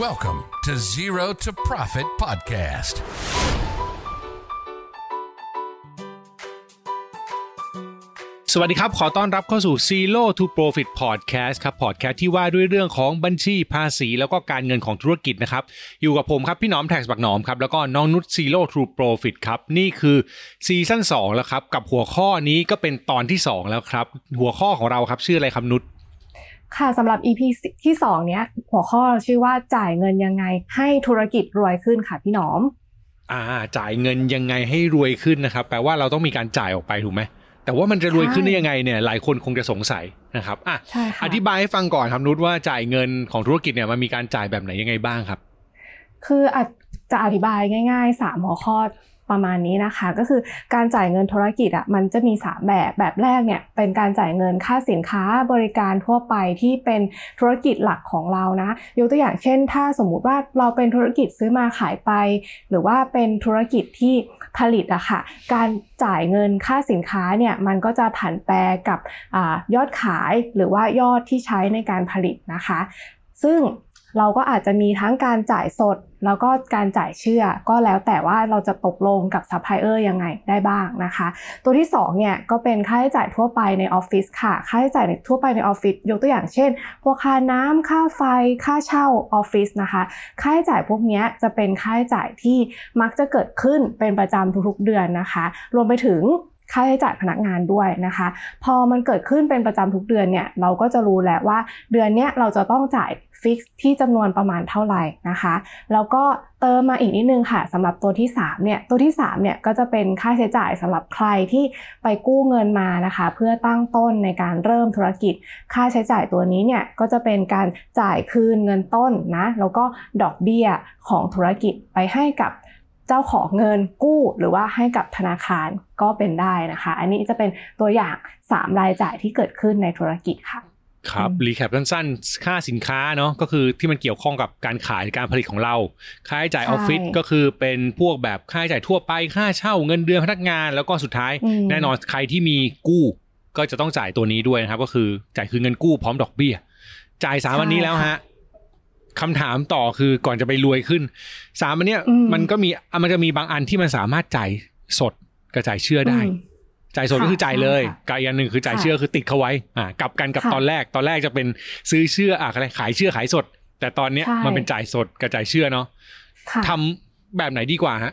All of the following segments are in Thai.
Welcome to Zero to Profit Podcast. สวัสดีครับขอต้อนรับเข้าสู่ Zero to Profit Podcast ครับ Podcast ที่ว่าด้วยเรื่องของบัญชีภาษีแล้วก็การเงินของธุรกิจนะครับอยู่กับผมครับพี่น้อม Tax Magnome ครับแล้วก็น้องนุช Zero to Profit ครับนี่คือซีซั่น2แล้วครับกับหัวข้อนี้ก็เป็นตอนที่2แล้วครับหัวข้อของเราครับชื่ออะไรครับนุชค่ะสำหรับ EP ที่2เนี้ยหัวข้อชื่อว่าจ่ายเงินยังไงให้ธุรกิจรวยขึ้นค่ะพี่น้อมจ่ายเงินยังไงให้รวยขึ้นนะครับแปลว่าเราต้องมีการจ่ายออกไปถูกมั้ยแต่ว่ามันจะรวยขึ้นได้ยังไงเนี่ยหลายคนคงจะสงสัยนะครับอธิบายให้ฟังก่อนครับนุชว่าจ่ายเงินของธุรกิจเนี่ยมันมีการจ่ายแบบไหนยังไงบ้างครับคืออาจจะอธิบายง่ายๆ3หัวข้อประมาณนี้นะคะก็คือการจ่ายเงินธุรกิจอ่ะมันจะมี3แบบแรกเนี่ยเป็นการจ่ายเงินค่าสินค้าบริการทั่วไปที่เป็นธุรกิจหลักของเรานะยกตัวอย่างเช่นถ้าสมมุติว่าเราเป็นธุรกิจซื้อมาขายไปหรือว่าเป็นธุรกิจที่ผลิตอะค่ะการจ่ายเงินค่าสินค้าเนี่ยมันก็จะผันแปรกับยอดขายหรือว่ายอดที่ใช้ในการผลิตนะคะซึ่งเราก็อาจจะมีทั้งการจ่ายสดแล้วก็การจ่ายเชื่อก็แล้วแต่ว่าเราจะตกลงกับซัพพลายเออร์ยังไงได้บ้างนะคะตัวที่2เนี่ยก็เป็นค่าใช้จ่ายทั่วไปในออฟฟิศค่ะค่าใช้จ่ายทั่วไปในออฟฟิศยกตัวอย่างเช่นพวกค่าน้ำค่าไฟค่าเช่าออฟฟิศนะคะค่าใช้จ่ายพวกนี้จะเป็นค่าใช้จ่ายที่มักจะเกิดขึ้นเป็นประจำทุกๆเดือนนะคะรวมไปถึงค่าใช้จ่ายพนักงานด้วยนะคะพอมันเกิดขึ้นเป็นประจำทุกเดือนเนี่ยเราก็จะรู้แล้วว่าเดือนนี้เราจะต้องจ่ายฟิกซ์ที่จำนวนประมาณเท่าไหร่นะคะแล้วก็เติมมาอีกนิดนึงค่ะสำหรับตัวที่3เนี่ยตัวที่3เนี่ยก็จะเป็นค่าใช้จ่ายสำหรับใครที่ไปกู้เงินมานะคะเพื่อตั้งต้นในการเริ่มธุรกิจค่าใช้จ่ายตัวนี้เนี่ยก็จะเป็นการจ่ายคืนเงินต้นนะแล้วก็ดอกเบี้ยของธุรกิจไปให้กับเจ้าของเงินกู้หรือว่าให้กับธนาคารก็เป็นได้นะคะอันนี้จะเป็นตัวอย่าง3รายจ่ายที่เกิดขึ้นในธุรกิจค่ะครับรีแคปสั้นๆค่าสินค้าเนาะก็คือที่มันเกี่ยวข้องกับการขายการผลิตของเราค่าใช้จ่ายออฟฟิศก็คือเป็นพวกแบบค่าใช้จ่ายทั่วไปค่าเช่าเงินเดือนพนักงานแล้วก็สุดท้ายแน่นอนใครที่มีกู้ก็จะต้องจ่ายตัวนี้ด้วยนะครับก็คือจ่ายคืนเงินกู้พร้อมดอกเบี้ยจ่าย3วันนี้แล้วฮะคำถามต่อคือก่อนจะไปรวยขึ้น3อันเนี้ยมันจะมีบางอันที่มันสามารถจ่ายสดกับจ่ายเชื่อได้จ่ายสดก็คือจ่ายเลยกับอย่างนึงคือจ่ายเชื่อคือติดเขาไว้กลับกันกับตอนแรกจะเป็นซื้อเชื่ออะไรขายเชื่อขายสดแต่ตอนเนี้ยมันเป็นจ่ายสดกับจ่ายเชื่อเนาะทำแบบไหนดีกว่าฮะ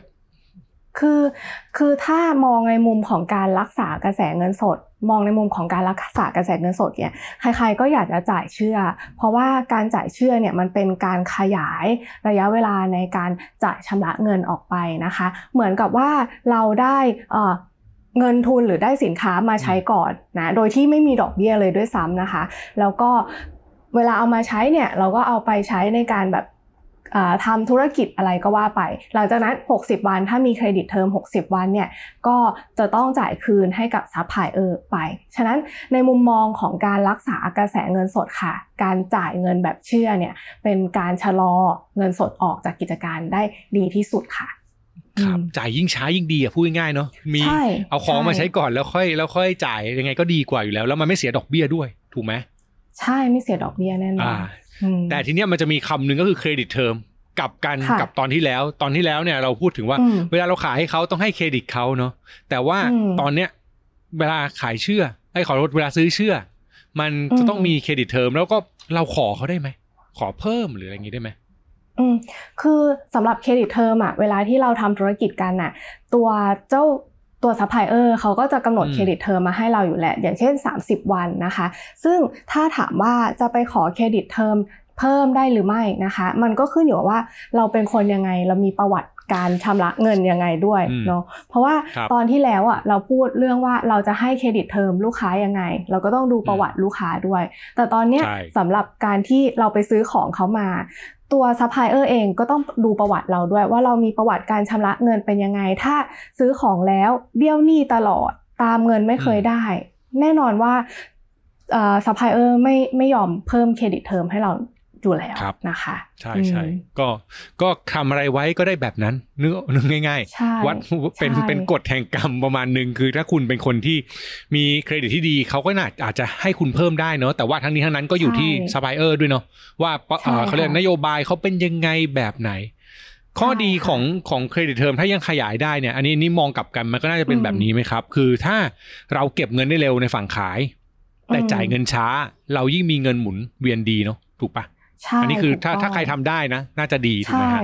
คือถ้ามองในมุมของการรักษากระแสเงินสดมองในมุมของการรักษากระแสเงินสดเนี่ยใครๆก็อยากจะจ่ายเชื่อเพราะว่าการจ่ายเชื่อเนี่ยมันเป็นการขยายระยะเวลาในการจ่ายชำระเงินออกไปนะคะเหมือนกับว่าเราได้เงินทุนหรือได้สินค้ามาใช้ก่อนนะโดยที่ไม่มีดอกเบี้ยเลยด้วยซ้ำนะคะแล้วก็เวลาเอามาใช้เนี่ยเราก็เอาไปใช้ในการแบบทำธุรกิจอะไรก็ว่าไปหลังจากนั้น60วันถ้ามีเครดิตเทอม60วันเนี่ยก็จะต้องจ่ายคืนให้กับซัพพลายเออร์ไปฉะนั้นในมุมมองของการรักษากระแสเงินสดค่ะการจ่ายเงินแบบเชื่อเนี่ยเป็นการชะลอเงินสดออกจากกิจการได้ดีที่สุดค่ะครับจ่ายยิ่งช้ายิ่งดีอ่ะพูดง่ายๆเนาะมีเอาของมาใช้ก่อนแล้วค่อยจ่ายยังไงก็ดีกว่าอยู่แล้วแล้วมันไม่เสียดอกเบี้ยด้วยถูกมั้ยใช่ไม่เสียดอกเบี้ยแน่นอนแต่ทีเนี้ยมันจะมีคำหนึ่งก็คือเครดิตเทอมกับกันกับตอนที่แล้วเนี่ยเราพูดถึงว่าเวลาเราขายให้เขาต้องให้เครดิตเขาเนาะแต่ว่าตอนเนี้ยเวลาขายเชื่อเวลาซื้อเชื่อมันจะต้องมีเครดิตเทอมแล้วก็เราขอเขาได้ไหมขอเพิ่มหรืออะไรอย่างงี้ได้ไหมคือสำหรับเครดิตเทอมอะเวลาที่เราทำธุรกิจกันอะตัวซัพพลายเออร์เขาก็จะกำหนดเครดิตเทอมมาให้เราอยู่แหละอย่างเช่น30วันนะคะซึ่งถ้าถามว่าจะไปขอเครดิตเทอมเพิ่มได้หรือไม่นะคะมันก็ขึ้นอยู่ว่าเราเป็นคนยังไงเรามีประวัติการชำระเงินยังไงด้วยเนาะเพราะว่าตอนที่แล้วอ่ะเราพูดเรื่องว่าเราจะให้เครดิตเทอมลูกค้ายังไงเราก็ต้องดูประวัติลูกค้าด้วยแต่ตอนเนี้ยสำหรับการที่เราไปซื้อของเขามาตัวซัพพลายเออร์เองก็ต้องดูประวัติเราด้วยว่าเรามีประวัติการชำระเงินเป็นยังไงถ้าซื้อของแล้วเบี้ยวหนี้ตลอดตามเงินไม่เคยได้แน่นอนว่าซัพพลายเออร์ไม่ยอมเพิ่มเครดิตเทอมให้เรา อยู่แล้วนะคะใช่ๆก็ทำอะไรไว้ก็ได้แบบนั้นนึกง่ายๆวัดเป็นกฎแห่งกรรมประมาณนึงคือถ้าคุณเป็นคนที่มีเครดิตที่ดีเขาก็น่าอาจจะให้คุณเพิ่มได้เนาะแต่ว่าทั้งนี้ทั้งนั้นก็อยู่ที่ซัพพลายเออร์ด้วยเนาะว่าเขาเรียกนโยบายเขาเป็นยังไงแบบไหนข้อดีของเครดิตเทอมถ้ายังขยายได้เนี่ยอันนี้มองกลับกันมันก็น่าจะเป็นแบบนี้ไหมครับคือถ้าเราเก็บเงินได้เร็วในฝั่งขายแต่จ่ายเงินช้าเรายิ่งมีเงินหมุนเวียนดีเนาะถูกปะอันนี้คือถ้าใครทำได้นะน่าจะดีถูกไหมฮะ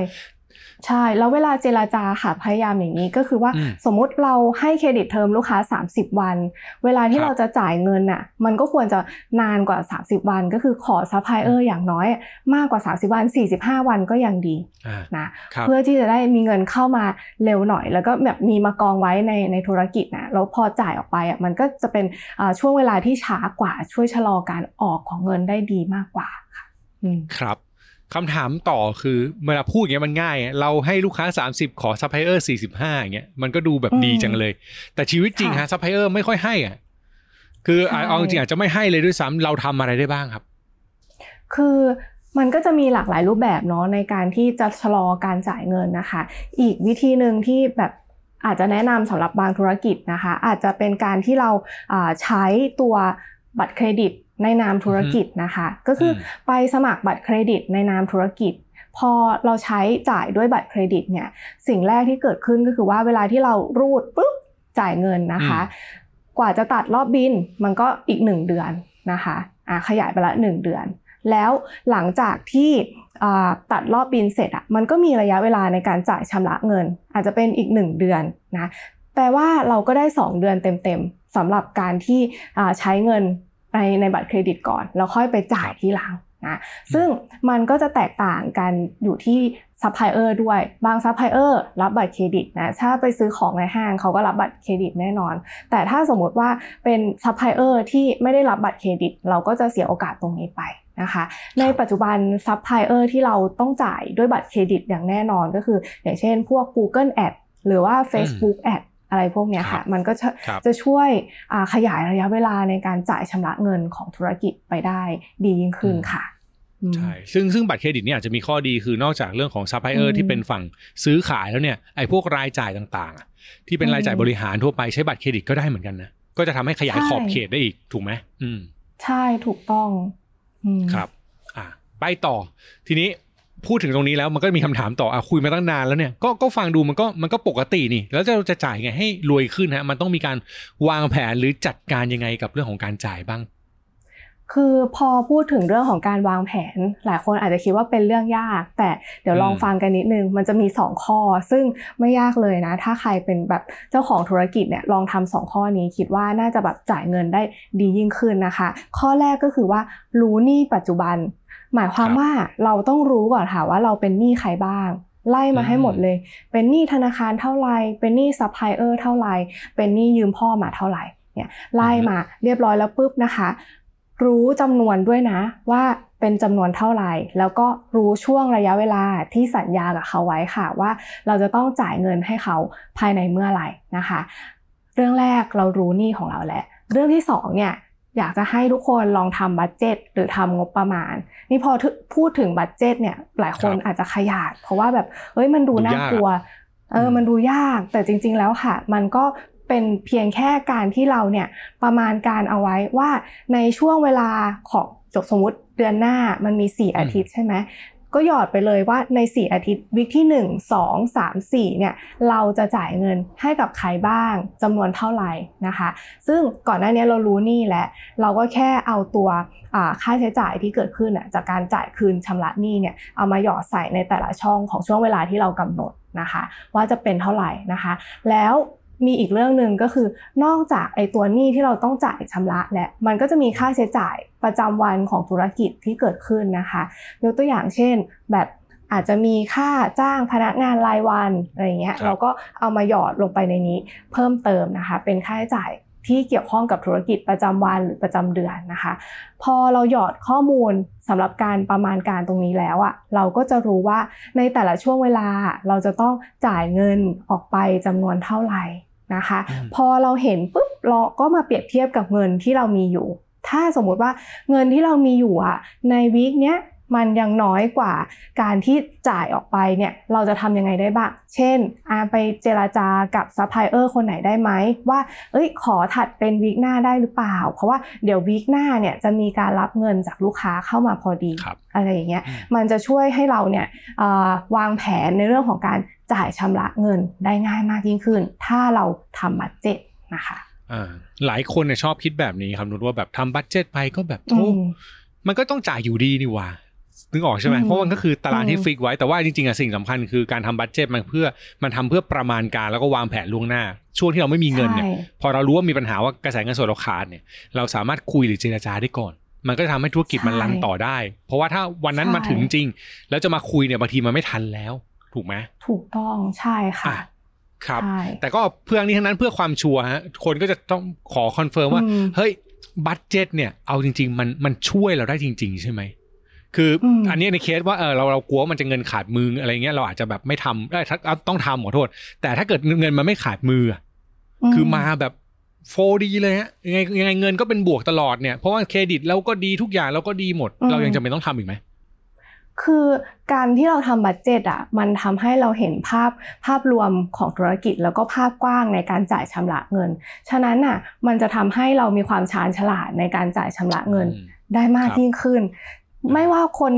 ใช่แล้วเวลาเจรจาค่ะพยายามอย่างนี้ก็คือว่าสมมติเราให้เครดิตเทอมลูกค้า30วันเวลาที่เราจะจ่ายเงินน่ะมันก็ควรจะนานกว่า30วันก็คือขอซัพพลายเออร์อย่างน้อยมากกว่า30วัน45วันก็ยังดีนะเพื่อที่จะได้มีเงินเข้ามาเร็วหน่อยแล้วก็แบบมีมากองไว้ในธุรกิจนะแล้วพอจ่ายออกไปอ่ะมันก็จะเป็นช่วงเวลาที่ช้ากว่าช่วยชะลอการออกของเงินได้ดีมากกว่าค่ะครับคำถามต่อคือเวลาพูดอย่างเงี้ยมันง่ายเราให้ลูกค้า30ขอซัพพลายเออร์45อย่างเงี้ยมันก็ดูแบบดีจังเลยแต่ชีวิตจริงฮะซัพพลายเออร์ไม่ค่อยให้อ่ะคือเอาจริงอาจจะไม่ให้เลยด้วยซ้ำเราทำอะไรได้บ้างครับคือมันก็จะมีหลากหลายรูปแบบเนาะในการที่จะชะลอการจ่ายเงินนะคะอีกวิธีนึงที่แบบอาจจะแนะนำสำหรับบางธุรกิจนะคะอาจจะเป็นการที่เราใช้ตัวบัตรเครดิตในนามธุรกิจนะคะก็คือไปสมัครบัตรเครดิตในนามธุรกิจพอเราใช้จ่ายด้วยบัตรเครดิตเนี่ยสิ่งแรกที่เกิดขึ้นก็คือว่าเวลาที่เรารูดปุ๊บจ่ายเงินนะคะกว่าจะตัดรอบบินมันก็อีก1เดือนนะคะขยายไปละ1เดือนแล้วหลังจากที่ตัดรอบบินเสร็จมันก็มีระยะเวลาในการจ่ายชำระเงินอาจจะเป็นอีก1เดือนนะแปลว่าเราก็ได้2เดือนเต็มๆสำหรับการที่ใช้เงินในบัตรเครดิตก่อนแล้วค่อยไปจ่ายทีหลังนะซึ่งมันก็จะแตกต่างกันอยู่ที่ซัพพลายเออร์ด้วยบางซัพพลายเออร์รับบัตรเครดิตนะถ้าไปซื้อของในห้างเขาก็รับบัตรเครดิตแน่นอนแต่ถ้าสมมติว่าเป็นซัพพลายเออร์ที่ไม่ได้รับบัตรเครดิตเราก็จะเสียโอกาสตรงนี้ไปนะคะในปัจจุบันซัพพลายเออร์ที่เราต้องจ่ายด้วยบัตรเครดิตอย่างแน่นอนก็คืออย่างเช่นพวก Google Ad หรือว่า Facebook Adอะไรพวกเนี้ยค่ะมันก็จะช่วยขยายระยะเวลาในการจ่ายชำระเงินของธุรกิจไปได้ดียิ่งขึ้นค่ะใช่ซึ่งบัตรเครดิตเนี่ยอาจจะมีข้อดีคือนอกจากเรื่องของซัพพลายเออร์ที่เป็นฝั่งซื้อขายแล้วเนี่ยไอ้พวกรายจ่ายต่างๆที่เป็นรายจ่ายบริหารทั่วไปใช้บัตรเครดิตก็ได้เหมือนกันนะก็จะทำให้ขยายขอบเขตได้อีกถูกไหมใช่ถูกต้องครับไปต่อทีนี้พูดถึงตรงนี้แล้วมันก็มีคำถามต่อคุยมาตั้งนานแล้วเนี่ยก็ฟังดูมันก็ปกตินี่แล้วจะจ่ายไงให้รวยขึ้นฮะมันต้องมีการวางแผนหรือจัดการยังไงกับเรื่องของการจ่ายบ้างคือพอพูดถึงเรื่องของการวางแผนหลายคนอาจจะคิดว่าเป็นเรื่องยากแต่เดี๋ยวลองฟังกันนิดนึงมันจะมี2ข้อซึ่งไม่ยากเลยนะถ้าใครเป็นแบบเจ้าของธุรกิจเนี่ยลองทำ2ข้อนี้คิดว่าน่าจะแบบจ่ายเงินได้ดียิ่งขึ้นนะคะข้อแรกก็คือว่ารู้หนี้ปัจจุบันหมายความว่าเราต้องรู้ก่อนค่ะว่าเราเป็นหนี้ใครบ้างไล่มาให้หมดเลยเป็นหนี้ธนาคารเท่าไหร่เป็นหนี้ซัพพลายเออร์เท่าไหร่เป็นหนี้ยืมพ่อมาเท่าไหร่เนี่ยไล่มาเรียบร้อยแล้วปุ๊บนะคะรู้จำนวนด้วยนะว่าเป็นจำนวนเท่าไหร่แล้วก็รู้ช่วงระยะเวลาที่สัญญากับเขาไว้ค่ะว่าเราจะต้องจ่ายเงินให้เขาภายในเมื่อไหร่นะคะเรื่องแรกเรารู้หนี้ของเราแล้วเรื่องที่สองเนี่ยอยากจะให้ทุกคนลองทำบัดเจ็ตหรือทำงบประมาณนี่พอพูดถึงบัดเจ็ตเนี่ยหลายคนอาจจะขยาดเพราะว่าแบบเฮ้ยมันดูน่ากลัวมันดูยากแต่จริงๆแล้วค่ะมันก็เป็นเพียงแค่การที่เราเนี่ยประมาณการเอาไว้ว่าในช่วงเวลาของสมมติเดือนหน้ามันมี4อาทิตย์ใช่ไหมก็หยอดไปเลยว่าใน4อาทิตย์วิกที่1 2 3 4เนี่ยเราจะจ่ายเงินให้กับใครบ้างจำนวนเท่าไหร่นะคะซึ่งก่อนหน้านี้เรารู้หนี้แล้วเราก็แค่เอาตัวค่าใช้จ่ายที่เกิดขึ้นจากการจ่ายคืนชำระหนี้เนี่ยเอามาหยอดใส่ในแต่ละช่องของช่วงเวลาที่เรากำหนดนะคะว่าจะเป็นเท่าไหร่นะคะแล้วมีอีกเรื่องนึงก็คือนอกจากไอ้ตัวหนี้ที่เราต้องจ่ายชำระและมันก็จะมีค่าใช้จ่ายประจำวันของธุรกิจที่เกิดขึ้นนะคะยกตัวอย่างเช่นแบบอาจจะมีค่าจ้างพนักงานรายวันอะไรเงี้ยเราก็เอามาหยอดลงไปในนี้เพิ่มเติมนะคะเป็นค่าใช้จ่ายที่เกี่ยวข้องกับธุรกิจประจำวันหรือประจำเดือนนะคะพอเราหยอดข้อมูลสำหรับการประมาณการตรงนี้แล้วอ่ะเราก็จะรู้ว่าในแต่ละช่วงเวลาเราจะต้องจ่ายเงินออกไปจำนวนเท่าไหร่นะคะพอเราเห็นปุ๊บเราก็มาเปรียบเทียบกับเงินที่เรามีอยู่ถ้าสมมติว่าเงินที่เรามีอยู่อ่ะในวีคเนี้ย มันยังน้อยกว่าการที่จ่ายออกไปเนี่ยเราจะทำยังไงได้บ้างเช่นไปเจรจากับซัพพลายเออร์คนไหนได้ไหมว่าขอถัดเป็นวีคหน้าได้หรือเปล่าเพราะว่าเดี๋ยววีคหน้าเนี่ยจะมีการรับเงินจากลูกค้าเข้ามาพอดีอะไรอย่างเงี้ยมันจะช่วยให้เราเนี่ยวางแผนในเรื่องของการจ่ายชำระเงินได้ง่ายมากยิ่งขึ้นถ้าเราทำบัดเจ็ตนะคะหลายคนเนี่ยชอบคิดแบบนี้ครับนุชว่าแบบทำบัดเจ็ตไปก็แบบโธ่มันก็ต้องจ่ายอยู่ดีนี่หว่านึกออกใช่ไหมเพราะมันก็คือตารางที่ฟิกไว้แต่ว่าจริงๆอะสิ่งสำคัญคือการทำบัดเจ็ตมันทำเพื่อประมาณการแล้วก็วางแผนล่วงหน้าช่วงที่เราไม่มีเงินเนี่ยพอเรารู้ว่ามีปัญหาว่ากระแสเงินสดเราขาดเนี่ยเราสามารถคุยหรือเจรจาได้ก่อนมันก็จะทำให้ธุรกิจมันรันต่อได้เพราะว่าถ้าวันนั้นมาถึงจริงแล้วจะมาคุยเนี่ยบางทีมันไม่ทันแล้วถูกไหมถูกต้องใช่ค่ะครับแต่ก็เพื่อนนี้ทั้งนั้นเพื่อความชัวร์ฮะคนก็จะต้องขอคอนเฟิร์มว่าเฮ้ยบัดเจ็ตเนี่ยเอาจริงๆมันช่วยเราได้จริงๆใช่ไหมคืออันนี้ในเคสว่าเรากลัวมันจะเงินขาดมืออะไรเงี้ยเราอาจจะแบบไม่ทำได้ต้องทำขอโทษแต่ถ้าเกิดเงินมันไม่ขาดมือคือมาแบบโฟดีเลยฮะยังไงเงินก็เป็นบวกตลอดเนี่ยเพราะว่าเครดิตเราก็ดีทุกอย่างเราก็ดีหมดเรายังจำเป็นต้องทำอีกไหมคือการที่เราทำบัดเจ็ตอ่ะมันทำให้เราเห็นภาพรวมของธุรกิจแล้วก็ภาพกว้างในการจ่ายชำระเงินฉะนั้นอ่ะมันจะทำให้เรามีความชาญฉลาดในการจ่ายชำระเงินได้มากยิ่งขึ้นไม่ว่าคน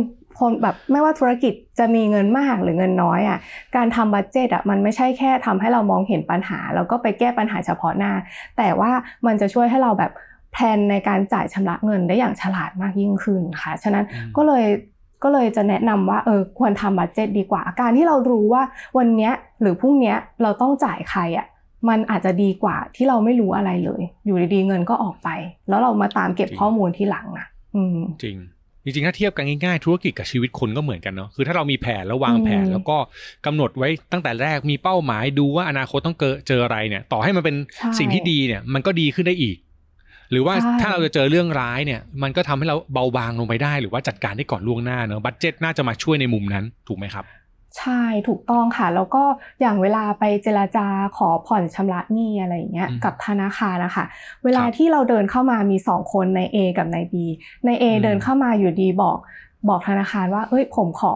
แบบไม่ว่าธุรกิจจะมีเงินมากหรือเงินน้อยอ่ะการทำบัดเจ็ตอ่ะมันไม่ใช่แค่ทำให้เรามองเห็นปัญหาแล้วก็ไปแก้ปัญหาเฉพาะหน้าแต่ว่ามันจะช่วยให้เราแบบแพลนในการจ่ายชำระเงินได้อย่างฉลาดมากยิ่งขึ้นค่ะฉะนั้นก็เลยจะแนะนำว่าควรทำบัดเจ็ตดีกว่าการที่เรารู้ว่าวันนี้หรือพรุ่งนี้เราต้องจ่ายใครอ่ะมันอาจจะดีกว่าที่เราไม่รู้อะไรเลยอยู่ดีๆเงินก็ออกไปแล้วเรามาตามเก็บข้อมูลที่หลังนะจริงจริงๆถ้าเทียบกันง่ายๆธุรกิจกับชีวิตคนก็เหมือนกันเนาะคือถ้าเรามีแผนแล้ววางแผนแล้วก็กำหนดไว้ตั้งแต่แรกมีเป้าหมายดูว่าอนาคตต้องเจออะไรเนี่ยต่อให้มันเป็นสิ่งที่ดีเนี่ยมันก็ดีขึ้นได้อีกหรือว่าถ้าเราจะเจอเรื่องร้ายเนี่ยมันก็ทำให้เราเบาบางลงไปได้หรือว่าจัดการได้ก่อนล่วงหน้าเนาะบัดเจ็ตน่าจะมาช่วยในมุมนั้นถูกไหมครับใช่ถูกต้องค่ะแล้วก็อย่างเวลาไปเจรจาขอผ่อนชำระหนี้อะไรอย่างเงี้ยกับธนาคารนะคะเวลาที่เราเดินเข้ามามี2คนนาย A กับนาย B นาย A เดินเข้ามาอยู่ดีบอกธนาคารว่าผมขอ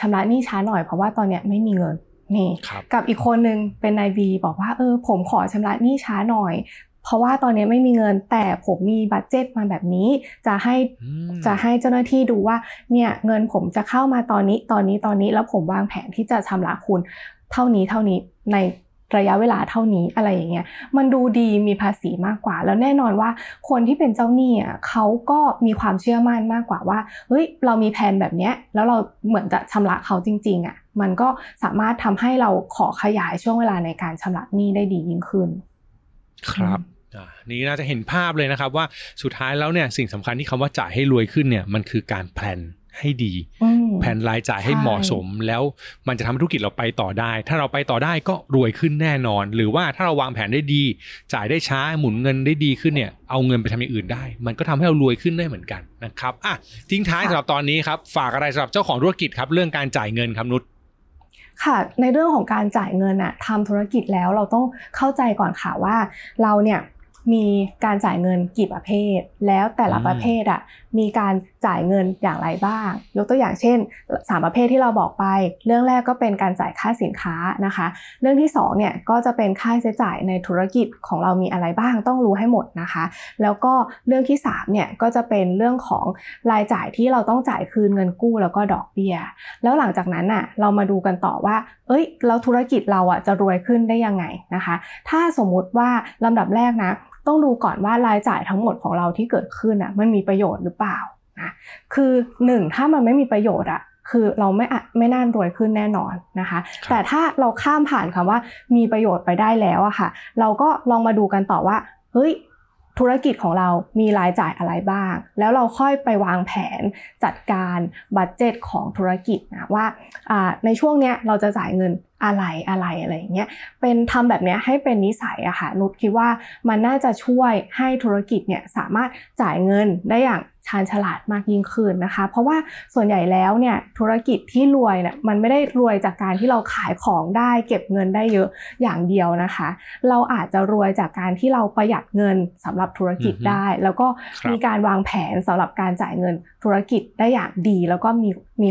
ชำระหนี้ช้าหน่อยเพราะว่าตอนเนี้ยไม่มีเงินนี่กับอีกคนนึงเป็นนาย B บอกว่าผมขอชำระหนี้ช้าหน่อยเพราะว่าตอนนี้ไม่มีเงินแต่ผมมีบัดเจ็ตมาแบบนี้จะให้เจ้าหน้าที่ดูว่าเนี่ยเงินผมจะเข้ามาตอนนี้แล้วผมวางแผนที่จะชำระคุณเท่านี้ในระยะเวลาเท่านี้อะไรอย่างเงี้ยมันดูดีมีภาษีมากกว่าแล้วแน่นอนว่าคนที่เป็นเจ้าหนี้อ่ะเขาก็มีความเชื่อมั่นมากกว่าว่าเฮ้ยเรามีแผนแบบเนี้ยแล้วเราเหมือนจะชำระเขาจริงๆอ่ะมันก็สามารถทำให้เราขอขยายช่วงเวลาในการชำระหนี้ได้ดียิ่งขึ้นครับนี่น่าจะเห็นภาพเลยนะครับว่าสุดท้ายแล้วเนี่ยสิ่งสำคัญที่คำว่าจ่ายให้รวยขึ้นเนี่ยมันคือการแพลนให้ดีแพลนรายจ่ายให้เหมาะสมแล้วมันจะทำให้ธุรกิจเราไปต่อได้ถ้าเราไปต่อได้ก็รวยขึ้นแน่นอนหรือว่าถ้าเราวางแผนได้ดีจ่ายได้ช้าหมุนเงินได้ดีขึ้นเนี่ยเอาเงินไปทำอย่างอื่นได้มันก็ทำให้เรารวยขึ้นได้เหมือนกันนะครับอ่ะทิ้งท้ายสำหรับตอนนี้ครับฝากอะไรสำหรับเจ้าของธุรกิจครับเรื่องการจ่ายเงินครับนุชค่ะในเรื่องของการจ่ายเงินน่ะทำธุรกิจแล้วเราต้องเข้าใจก่อนค่ะว่าเราเนี่ยมีการจ่ายเงินกี่ประเภทแล้วแต่ละประเภทอ่ะมีการจ่ายเงินอย่างไรบ้างยกตัวอย่างเช่น3ประเภทที่เราบอกไปเรื่องแรกก็เป็นการจ่ายค่าสินค้านะคะเรื่องที่2เนี่ยก็จะเป็นค่าใช้จ่ายในธุรกิจของเรามีอะไรบ้างต้องรู้ให้หมดนะคะแล้วก็เรื่องที่3เนี่ยก็จะเป็นเรื่องของรายจ่ายที่เราต้องจ่ายคืนเงินกู้แล้วก็ดอกเบี้ยแล้วหลังจากนั้นน่ะเรามาดูกันต่อว่าแล้วธุรกิจเราอ่ะจะรวยขึ้นได้ยังไงนะคะถ้าสมมุติว่าลำดับแรกนะต้องดูก่อนว่ารายจ่ายทั้งหมดของเราที่เกิดขึ้นน่ะมันมีประโยชน์หรือเปล่านะคือ1ถ้ามันไม่มีประโยชน์อ่ะคือเราไม่น่ารวยขึ้นแน่นอนนะคะแต่ถ้าเราข้ามผ่านคำว่ามีประโยชน์ไปได้แล้วอ่ะค่ะเราก็ลองมาดูกันต่อว่าธุรกิจของเรามีรายจ่ายอะไรบ้างแล้วเราค่อยไปวางแผนจัดการบัดเจ็ตของธุรกิจนะว่าในช่วงเนี้ยเราจะจ่ายเงิน อะไรอย่างเงี้ยเป็นทำแบบเนี้ยให้เป็นนิสัยอะค่ะนุชคิดว่ามันน่าจะช่วยให้ธุรกิจเนี่ยสามารถจ่ายเงินได้อย่างชาญฉลาดมากยิ่งขึ้นนะคะเพราะว่าส่วนใหญ่แล้วเนี่ยธุรกิจที่รวยเนี่ยมันไม่ได้รวยจากการที่เราขายของได้เก็บเงินได้เยอะอย่างเดียวนะคะเราอาจจะรวยจากการที่เราประหยัดเงินสำหรับธุรกิจได้แล้วก็มีการวางแผนสำหรับการจ่ายเงินธุรกิจได้อย่างดีแล้วก็มี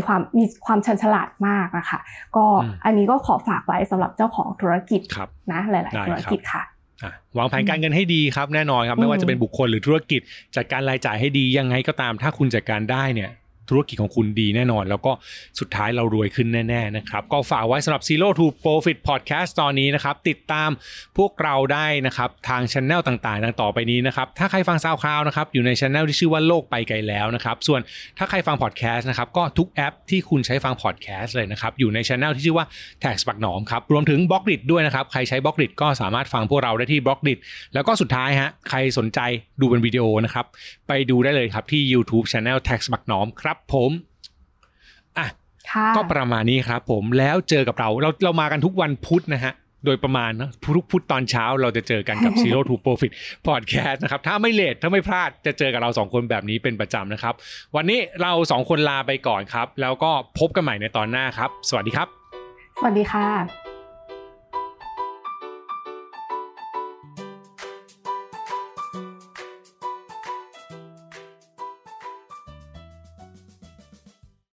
ความชาญฉลาดมากนะคะก็อันนี้ก็ขอฝากไว้สำหรับเจ้าของธุรกิจนะหลายๆธุรกิจค่ะวางแผนการเงินให้ดีครับแน่นอนครับไม่ว่าจะเป็นบุคคลหรือธุรกิจจัดการรายจ่ายให้ดียังไงก็ตามถ้าคุณจัดการได้เนี่ยธุรกิจของคุณดีแน่นอนแล้วก็สุดท้ายเรารวยขึ้นแน่ๆนะครับก็ฝากไว้สำหรับ Zero to Profit Podcast ตอนนี้นะครับติดตามพวกเราได้นะครับทาง Channel ต่างๆดังต่อไปนี้นะครับถ้าใครฟัง SoundCloud นะครับอยู่ใน Channel ที่ชื่อว่าโลกไปไกลแล้วนะครับส่วนถ้าใครฟัง Podcast นะครับก็ทุกแอปที่คุณใช้ฟัง Podcast เลยนะครับอยู่ใน Channel ที่ชื่อว่า Tax Magnome ครับรวมถึง Boxdit ด้วยนะครับใครใช้ Boxdit ก็สามารถฟังพวกเราได้ที่ Boxdit แล้วก็สุดท้ายฮะใครสนใจดูเป็นวิดีโอนะครับไปดูได้เลยครับที่ YouTube Channel Tax Magnomeผมอ่ะก็ประมาณนี้ครับผมแล้วเจอกับเรามากันทุกวันพุธนะฮะโดยประมาณนะทุกพุธตอนเช้าเราจะเจอกันกับ Zero to Profit Podcast นะครับถ้าไม่เลทถ้าไม่พลาดจะเจอกับเรา2คนแบบนี้เป็นประจำนะครับวันนี้เรา2คนลาไปก่อนครับแล้วก็พบกันใหม่ในตอนหน้าครับสวัสดีครับสวัสดีค่ะ